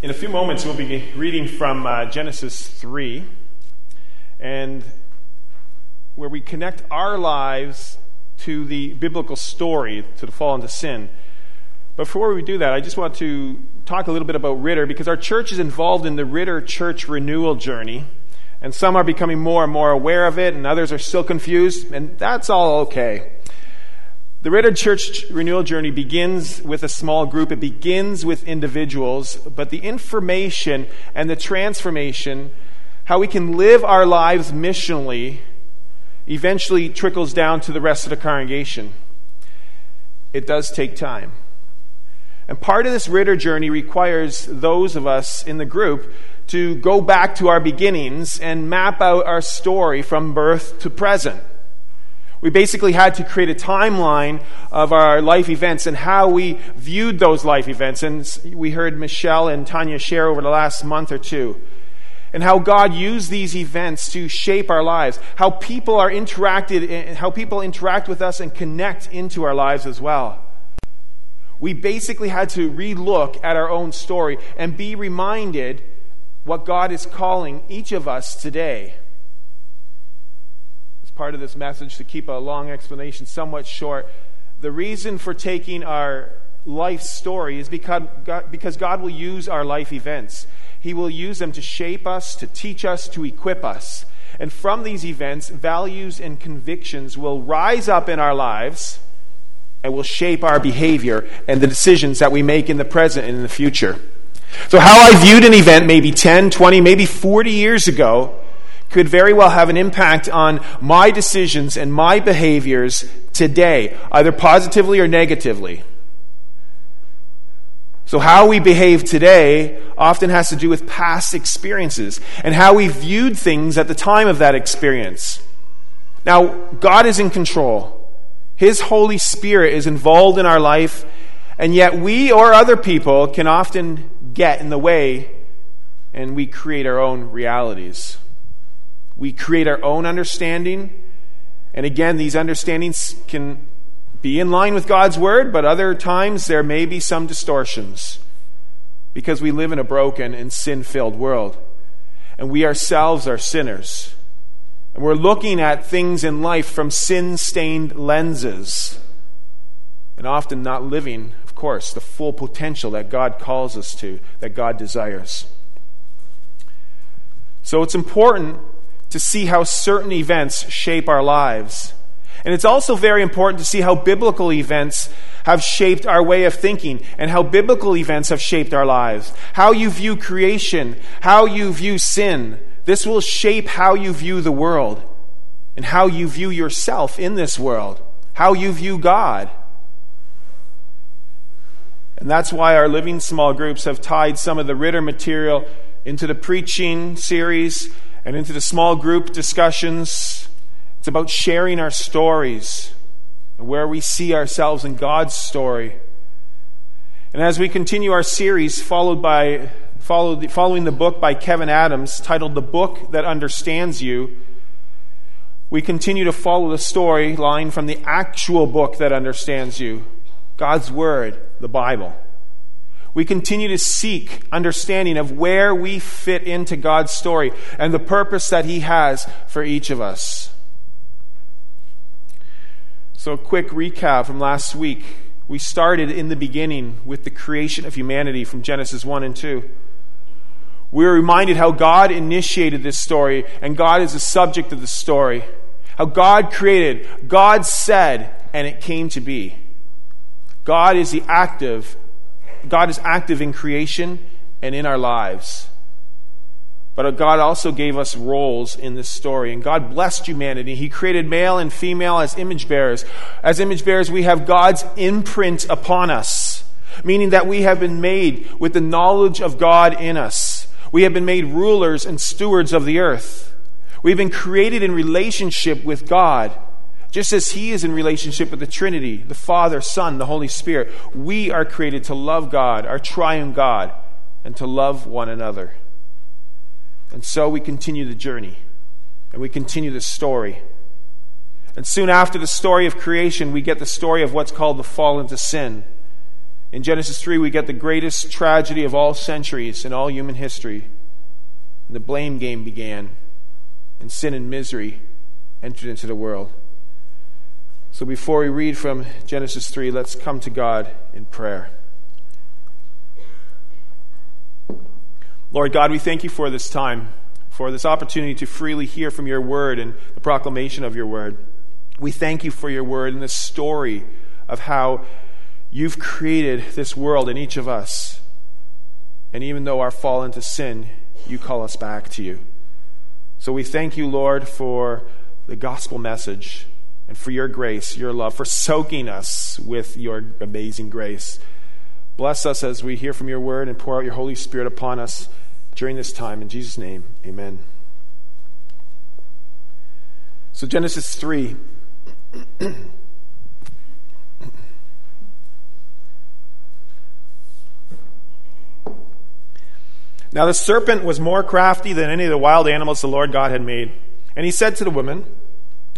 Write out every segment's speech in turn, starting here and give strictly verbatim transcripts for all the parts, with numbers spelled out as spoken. In a few moments, we'll be reading from uh, Genesis three, and where we connect our lives to the biblical story, to the fall into sin. Before we do that, I just want to talk a little bit about Ritter, because our church is involved in the Ritter Church Renewal Journey, and some are becoming more and more aware of it, and others are still confused, and that's all okay. The Ritter Church Renewal Journey begins with a small group. It begins with individuals, but the information and the transformation, how we can live our lives missionally, eventually trickles down to the rest of the congregation. It does take time. And part of this Ritter journey requires those of us in the group to go back to our beginnings and map out our story from birth to present. We basically had to create a timeline of our life events and how we viewed those life events. And we heard Michelle and Tanya share over the last month or two. And how God used these events to shape our lives. How people are interacted, and how people interact with us and connect into our lives as well. We basically had to relook at our own story and be reminded what God is calling each of us today. Part of this message, to keep a long explanation somewhat short, the reason for taking our life story is because God, because God will use our life events. He will use them to shape us, to teach us, to equip us. And from these events, values and convictions will rise up in our lives and will shape our behavior and the decisions that we make in the present and in the future. So how I viewed an event maybe ten, twenty, maybe forty years ago could very well have an impact on my decisions and my behaviors today, either positively or negatively. So how we behave today often has to do with past experiences and how we viewed things at the time of that experience. Now, God is in control. His Holy Spirit is involved in our life, and yet we or other people can often get in the way, and we create our own realities. We create our own understanding. And again, these understandings can be in line with God's word, but other times there may be some distortions because we live in a broken and sin-filled world. And we ourselves are sinners. And we're looking at things in life from sin-stained lenses and often not living, of course, the full potential that God calls us to, that God desires. So it's important to see how certain events shape our lives. And it's also very important to see how biblical events have shaped our way of thinking and how biblical events have shaped our lives. How you view creation, how you view sin, this will shape how you view the world and how you view yourself in this world, how you view God. And that's why our living small groups have tied some of the Ritter material into the preaching series and into the small group discussions. It's about sharing our stories, where we see ourselves in God's story. And as we continue our series, followed by followed, following the book by Kevin Adams, titled The Book That Understands You, we continue to follow the storyline from the actual book that understands you, God's Word, the Bible. We continue to seek understanding of where we fit into God's story and the purpose that He has for each of us. So a quick recap from last week. We started in the beginning with the creation of humanity from Genesis one and two. We were reminded how God initiated this story, and God is the subject of the story. How God created, God said, and it came to be. God is the active God is active in creation and in our lives. But God also gave us roles in this story. And God blessed humanity. He created male and female as image bearers. As image bearers, we have God's imprint upon us, meaning that we have been made with the knowledge of God in us. We have been made rulers and stewards of the earth. We've been created in relationship with God. Just as He is in relationship with the Trinity, the Father, Son, the Holy Spirit, we are created to love God, our triune God, and to love one another. And so we continue the journey, and we continue the story. And soon after the story of creation, we get the story of what's called the fall into sin. In Genesis three, we get the greatest tragedy of all centuries in all human history. And the blame game began, and sin and misery entered into the world. So before we read from Genesis three, let's come to God in prayer. Lord God, we thank you for this time, for this opportunity to freely hear from your word and the proclamation of your word. We thank you for your word and the story of how you've created this world and each of us. And even though our fall into sin, you call us back to you. So we thank you, Lord, for the gospel message and for your grace, your love, for soaking us with your amazing grace. Bless us as we hear from your word and pour out your Holy Spirit upon us during this time. In Jesus' name, amen. So Genesis three. Now the serpent was more crafty than any of the wild animals the Lord God had made. And he said to the woman,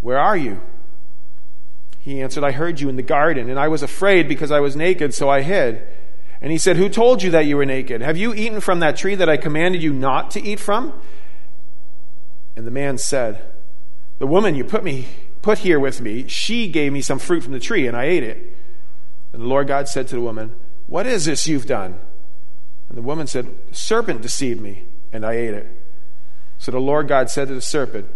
"Where are you?" He answered, "I heard you in the garden, and I was afraid because I was naked, so I hid." And he said, "Who told you that you were naked? Have you eaten from that tree that I commanded you not to eat from?" And the man said, "The woman you put me put here with me, she gave me some fruit from the tree, and I ate it." And the Lord God said to the woman, "What is this you've done?" And the woman said, "The serpent deceived me, and I ate it." So the Lord God said to the serpent,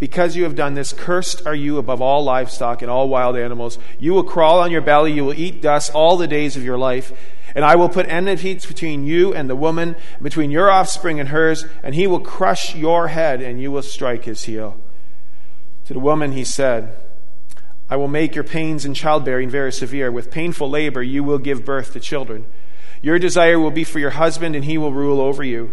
"Because you have done this, cursed are you above all livestock and all wild animals. You will crawl on your belly, you will eat dust all the days of your life. And I will put enmity between you and the woman, between your offspring and hers, and he will crush your head, and you will strike his heel." To the woman he said, "I will make your pains in childbearing very severe. With painful labor you will give birth to children. Your desire will be for your husband, and he will rule over you."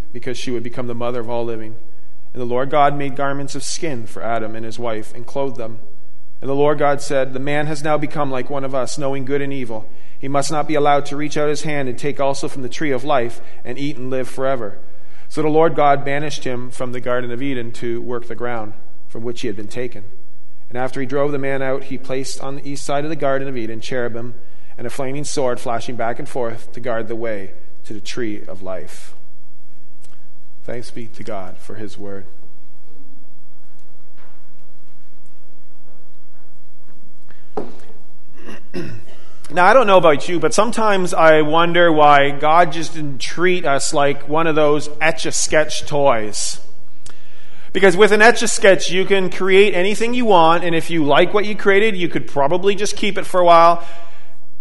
because she would become the mother of all living. And the Lord God made garments of skin for Adam and his wife and clothed them. And the Lord God said, "The man has now become like one of us, knowing good and evil. He must not be allowed to reach out his hand and take also from the tree of life and eat and live forever." So the Lord God banished him from the Garden of Eden to work the ground from which he had been taken. And after he drove the man out, he placed on the east side of the Garden of Eden cherubim and a flaming sword flashing back and forth to guard the way to the tree of life. Thanks be to God for his word. Now, I don't know about you, but sometimes I wonder why God just didn't treat us like one of those Etch-a-Sketch toys. Because with an Etch-a-Sketch, you can create anything you want, and if you like what you created, you could probably just keep it for a while.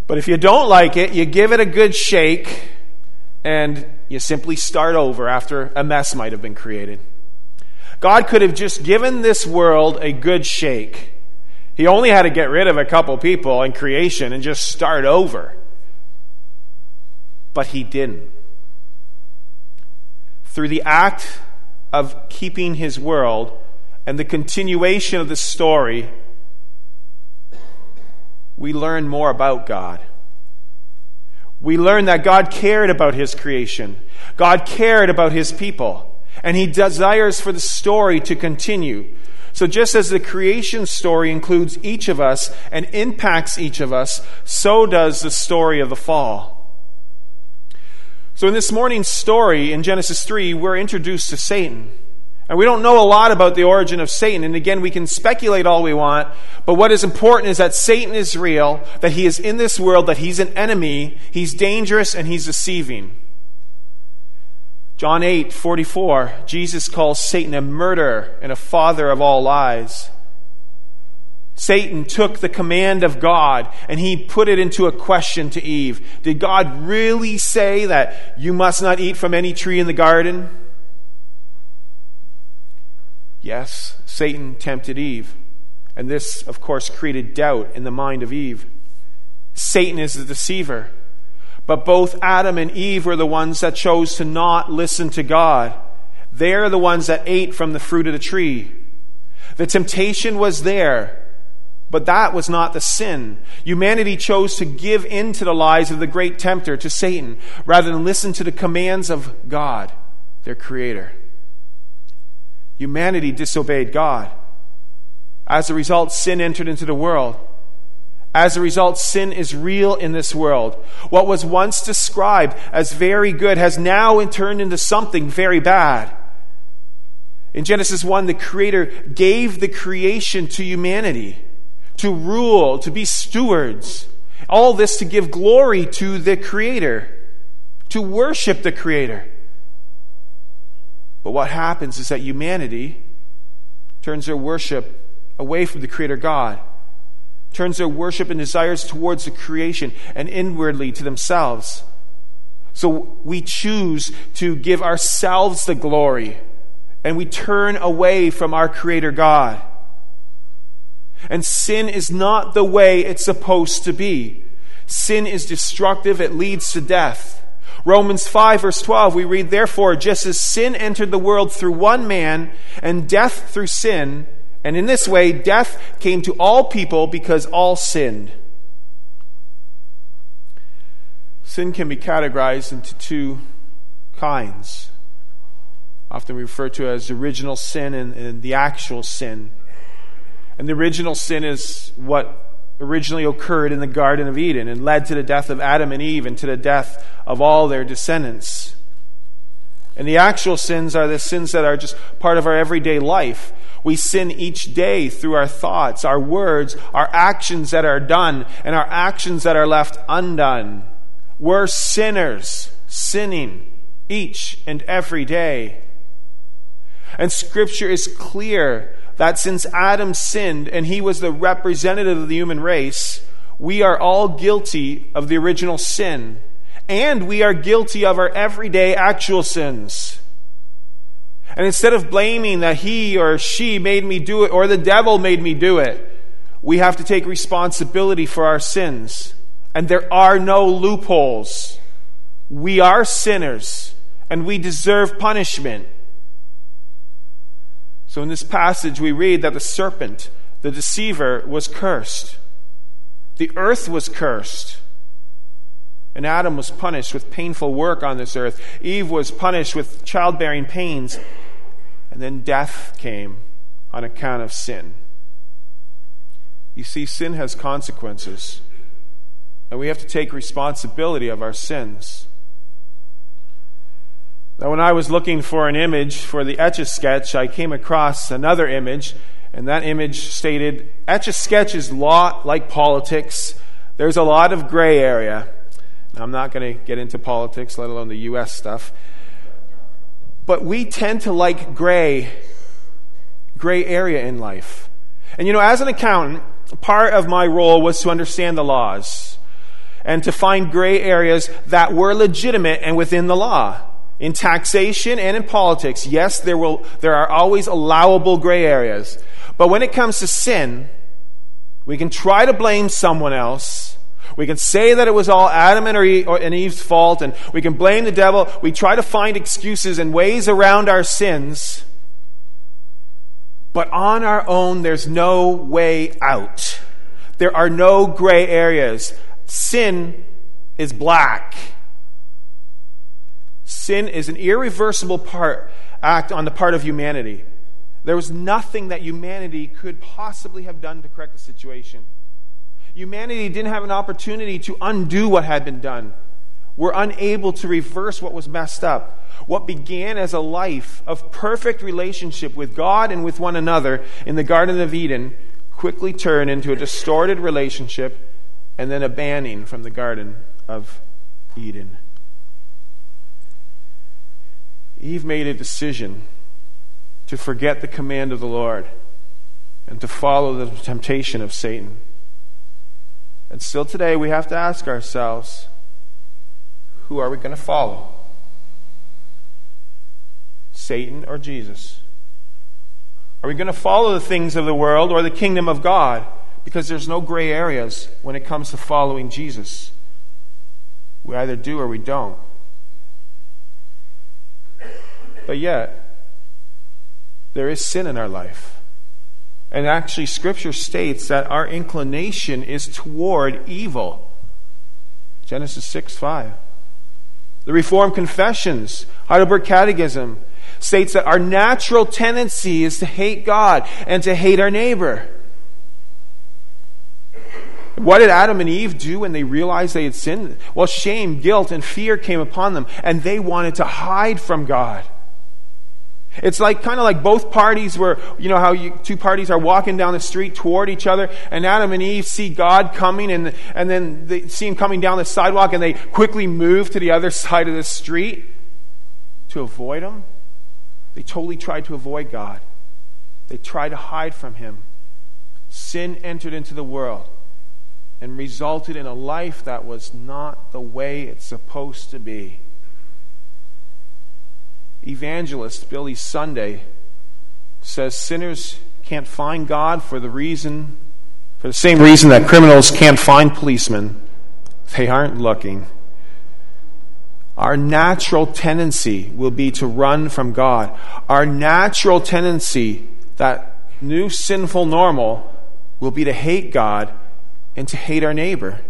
But if you don't like it, you give it a good shake, and you simply start over after a mess might have been created. God could have just given this world a good shake. He only had to get rid of a couple people and creation and just start over. But he didn't. Through the act of keeping his world and the continuation of the story, we learn more about God. We learn that God cared about his creation. God cared about his people. and he desires for the story to continue. So just as the creation story includes each of us and impacts each of us, so does the story of the fall. So in this morning's story, in Genesis three, we're introduced to Satan. And we don't know a lot about the origin of Satan. And again, we can speculate all we want. But what is important is that Satan is real, that he is in this world, that he's an enemy, he's dangerous, and he's deceiving. John eight forty-four, Jesus calls Satan a murderer and a father of all lies. Satan took the command of God and he put it into a question to Eve. Did God really say that you must not eat from any tree in the garden? Yes, Satan tempted Eve. And this, of course, created doubt in the mind of Eve. Satan is the deceiver. But both Adam and Eve were the ones that chose to not listen to God. They're the ones that ate from the fruit of the tree. The temptation was there. But that was not the sin. Humanity chose to give in to the lies of the great tempter, to Satan, rather than listen to the commands of God, their creator. Humanity disobeyed God. As a result, sin entered into the world. As a result, sin is real in this world. What was once described as very good has now turned into something very bad. In Genesis one, the Creator gave the creation to humanity, to rule, to be stewards. All this to give glory to the Creator, to worship the Creator. But what happens is that humanity turns their worship away from the Creator God, turns their worship and desires towards the creation and inwardly to themselves. So we choose to give ourselves the glory, and we turn away from our Creator God. And sin is not the way it's supposed to be. Sin is destructive. It leads to death. Romans five verse twelve, we read, "Therefore, just as sin entered the world through one man, and death through sin, and in this way death came to all people because all sinned." Sin can be categorized into two kinds, often referred to as original sin and, and the actual sin. And the original sin is what originally occurred in the Garden of Eden and led to the death of Adam and Eve and to the death of all their descendants. And the actual sins are the sins that are just part of our everyday life. We sin each day through our thoughts, our words, our actions that are done, and our actions that are left undone. We're sinners, sinning each and every day. And Scripture is clear that since Adam sinned and he was the representative of the human race, we are all guilty of the original sin, and we are guilty of our everyday actual sins. And instead of blaming that he or she made me do it or the devil made me do it, we have to take responsibility for our sins. And there are no loopholes. We are sinners and we deserve punishment. So in this passage, we read that the serpent, the deceiver, was cursed. The earth was cursed. And Adam was punished with painful work on this earth. Eve was punished with childbearing pains. And then death came on account of sin. You see, sin has consequences. And we have to take responsibility of our sins. Now, when I was looking for an image for the Etch-a-Sketch, I came across another image, and that image stated, "Etch-a-Sketch is a lot like politics. There's a lot of gray area." Now, I'm not going to get into politics, let alone the U S stuff. But we tend to like gray, gray area in life. And, you know, as an accountant, part of my role was to understand the laws and to find gray areas that were legitimate and within the law. In taxation and in politics, yes, there will there are always allowable gray areas. But when it comes to sin, we can try to blame someone else. We can say that it was all Adam and Eve's fault, and we can blame the devil. We try to find excuses and ways around our sins. But on our own, there's no way out. There are no gray areas. Sin is black. Sin is an irreversible part act on the part of humanity. There was nothing that humanity could possibly have done to correct the situation. Humanity didn't have an opportunity to undo what had been done. We're unable to reverse what was messed up. What began as a life of perfect relationship with God and with one another in the Garden of Eden quickly turned into a distorted relationship and then a banning from the Garden of Eden. Eve made a decision to forget the command of the Lord and to follow the temptation of Satan. And still today we have to ask ourselves, who are we going to follow? Satan or Jesus? Are we going to follow the things of the world or the kingdom of God? Because there's no gray areas when it comes to following Jesus. We either do or we don't. But yet, there is sin in our life. And actually, Scripture states that our inclination is toward evil. Genesis six five. The Reformed Confessions, Heidelberg Catechism, states that our natural tendency is to hate God and to hate our neighbor. What did Adam and Eve do when they realized they had sinned? Well, shame, guilt, and fear came upon them, and they wanted to hide from God. It's like kind of like both parties were, you know, how you, two parties are walking down the street toward each other, and Adam and Eve see God coming, and and then they see him coming down the sidewalk, and they quickly move to the other side of the street to avoid him. They totally tried to avoid God. They tried to hide from him. Sin entered into the world and resulted in a life that was not the way it's supposed to be. Evangelist Billy Sunday says sinners can't find God for the reason, for the same reason that criminals can't find policemen. They aren't looking. Our natural tendency will be to run from God. Our natural tendency, that new sinful normal, will be to hate God and to hate our neighbor.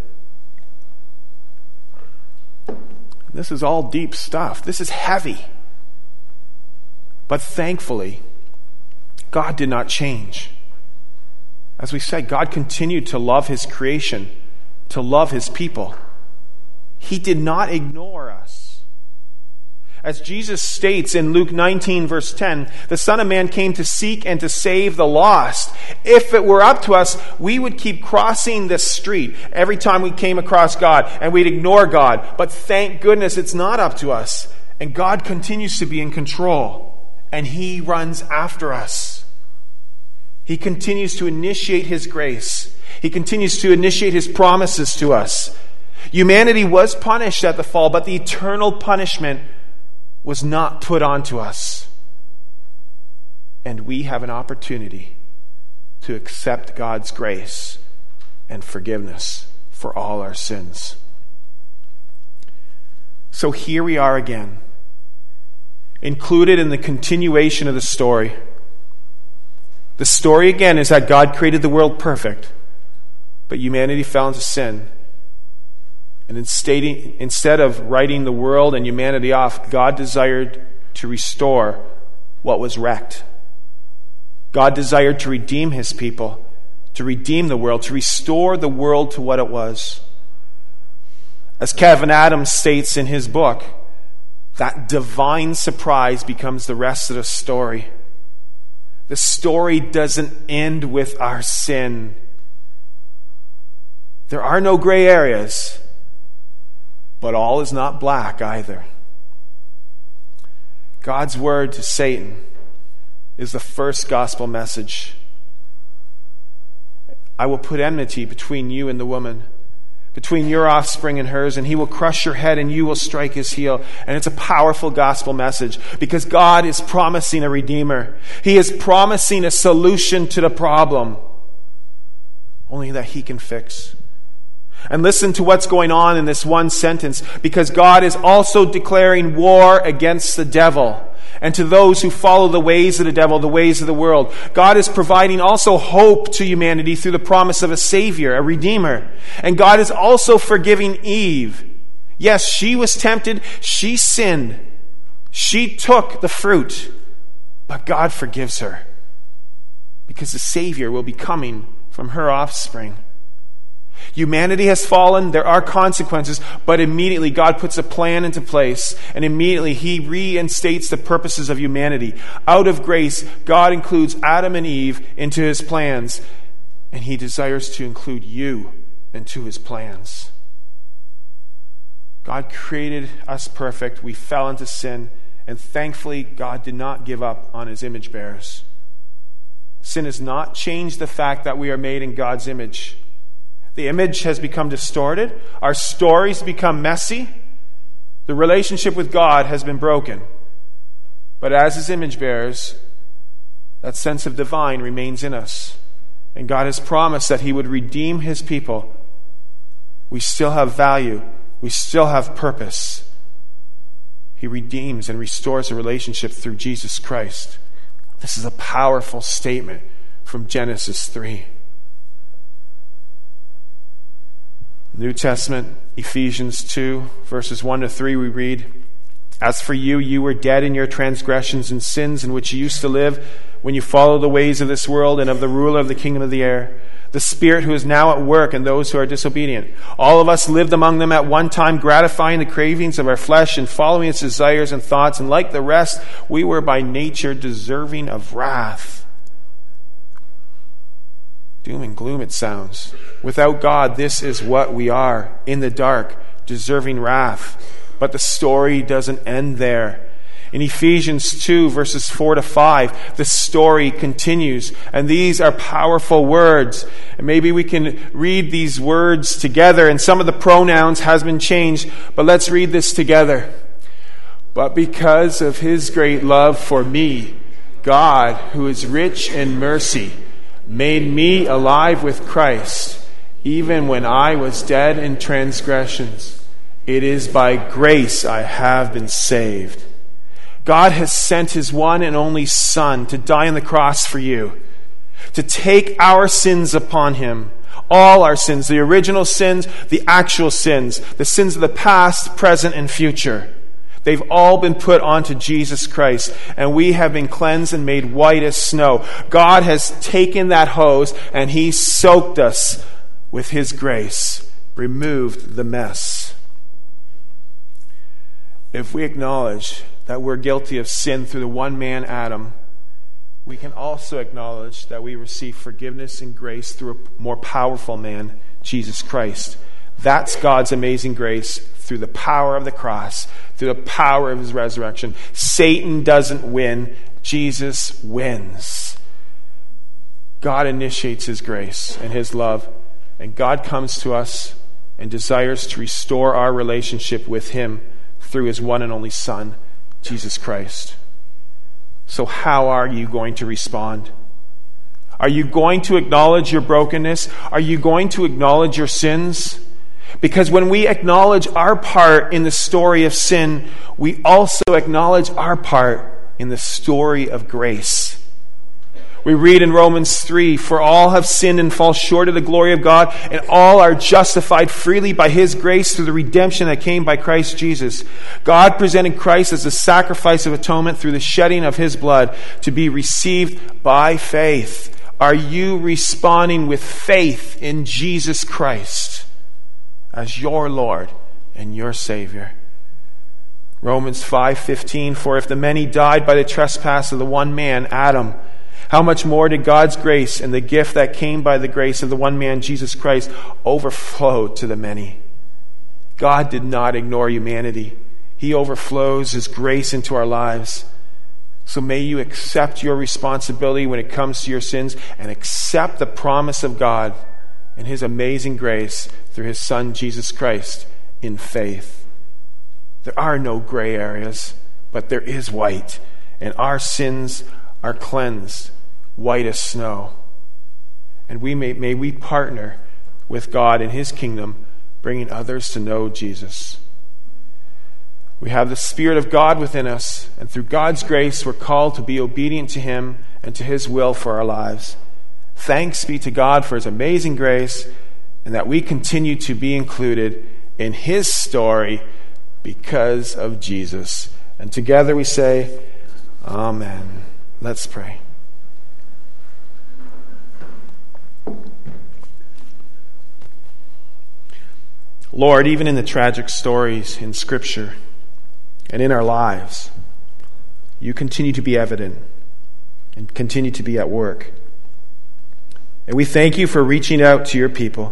This is all deep stuff. This is heavy. But thankfully, God did not change. As we said, God continued to love his creation, to love his people. He did not ignore us. As Jesus states in Luke nineteen, verse ten, the Son of Man came to seek and to save the lost. If it were up to us, we would keep crossing this street every time we came across God, and we'd ignore God. But thank goodness it's not up to us, and God continues to be in control. And he runs after us. He continues to initiate his grace. He continues to initiate his promises to us. Humanity was punished at the fall, but the eternal punishment was not put onto us. And we have an opportunity to accept God's grace and forgiveness for all our sins. So here we are again, included in the continuation of the story. The story again is that God created the world perfect, but humanity fell into sin. And in stating, instead of writing the world and humanity off, God desired to restore what was wrecked. God desired to redeem his people, to redeem the world, to restore the world to what it was. As Kevin Adams states in his book, that divine surprise becomes the rest of the story. The story doesn't end with our sin. There are no gray areas, but all is not black either. God's word to Satan is the first gospel message. I will put enmity between you and the woman, between your offspring and hers, and he will crush your head and you will strike his heel. And it's a powerful gospel message because God is promising a redeemer. He is promising a solution to the problem, only that he can fix. And listen to what's going on in this one sentence, because God is also declaring war against the devil and to those who follow the ways of the devil, the ways of the world. God is providing also hope to humanity through the promise of a Savior, a Redeemer. And God is also forgiving Eve. Yes, she was tempted. She sinned. She took the fruit. But God forgives her because the Savior will be coming from her offspring. Humanity has fallen. There are consequences, but immediately God puts a plan into place, and immediately he reinstates the purposes of humanity. Out of grace, God includes Adam and Eve into his plans, and he desires to include you into his plans. God created us perfect. We fell into sin, and thankfully God did not give up on his image bearers. Sin has not changed the fact that we are made in God's image. The image has become distorted. Our stories become messy. The relationship with God has been broken. But as his image bearers, that sense of divine remains in us. And God has promised that he would redeem his people. We still have value. We still have purpose. He redeems and restores a relationship through Jesus Christ. This is a powerful statement from Genesis three. New Testament, Ephesians two, verses one to three, we read, "As for you, you were dead in your transgressions and sins in which you used to live when you followed the ways of this world and of the ruler of the kingdom of the air, the spirit who is now at work in those who are disobedient. All of us lived among them at one time, gratifying the cravings of our flesh and following its desires and thoughts. And like the rest, we were by nature deserving of wrath." Doom and gloom, it sounds. Without God, this is what we are, in the dark, deserving wrath. But the story doesn't end there. In Ephesians two, verses four to five, the story continues. And these are powerful words. And maybe we can read these words together, and some of the pronouns has been changed, but let's read this together. "But because of his great love for me, God, who is rich in mercy, made me alive with Christ, even when I was dead in transgressions. It is by grace I have been saved." God has sent his one and only Son to die on the cross for you, to take our sins upon him, all our sins, the original sins, the actual sins, the sins of the past, present, and future. They've all been put onto Jesus Christ, and we have been cleansed and made white as snow. God has taken that hose, and he soaked us with his grace, removed the mess. If we acknowledge that we're guilty of sin through the one man, Adam, we can also acknowledge that we receive forgiveness and grace through a more powerful man, Jesus Christ. That's God's amazing grace through the power of the cross, through the power of his resurrection. Satan doesn't win. Jesus wins. God initiates his grace and his love, and God comes to us and desires to restore our relationship with him through his one and only Son, Jesus Christ. So how are you going to respond? Are you going to acknowledge your brokenness? Are you going to acknowledge your sins? Because when we acknowledge our part in the story of sin, we also acknowledge our part in the story of grace. We read in Romans three, "For all have sinned and fall short of the glory of God, and all are justified freely by his grace through the redemption that came by Christ Jesus. God presented Christ as a sacrifice of atonement through the shedding of his blood to be received by faith." Are you responding with faith in Jesus Christ as your Lord and your Savior? Romans five fifteen, "For if the many died by the trespass of the one man, Adam, how much more did God's grace and the gift that came by the grace of the one man, Jesus Christ, overflow to the many?" God did not ignore humanity. He overflows his grace into our lives. So may you accept your responsibility when it comes to your sins, and accept the promise of God and his amazing grace through his Son, Jesus Christ, in faith. There are no gray areas, but there is white, and our sins are cleansed, white as snow. And we may, may we partner with God in his kingdom, bringing others to know Jesus. We have the Spirit of God within us, and through God's grace, we're called to be obedient to him and to his will for our lives. Thanks be to God for his amazing grace, and that we continue to be included in his story because of Jesus. And together we say, Amen. Let's pray. Lord, even in the tragic stories in Scripture and in our lives, you continue to be evident and continue to be at work. And we thank you for reaching out to your people.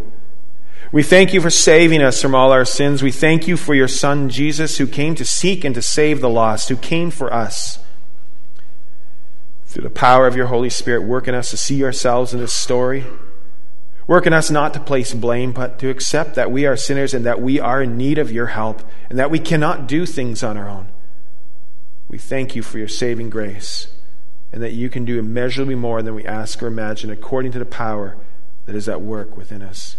We thank you for saving us from all our sins. We thank you for your Son, Jesus, who came to seek and to save the lost, who came for us. Through the power of your Holy Spirit, work in us to see ourselves in this story. Work in us not to place blame, but to accept that we are sinners and that we are in need of your help and that we cannot do things on our own. We thank you for your saving grace and that you can do immeasurably more than we ask or imagine according to the power that is at work within us.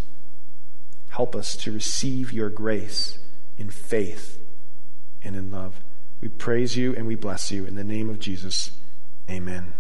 Help us to receive your grace in faith and in love. We praise you and we bless you. In the name of Jesus, amen.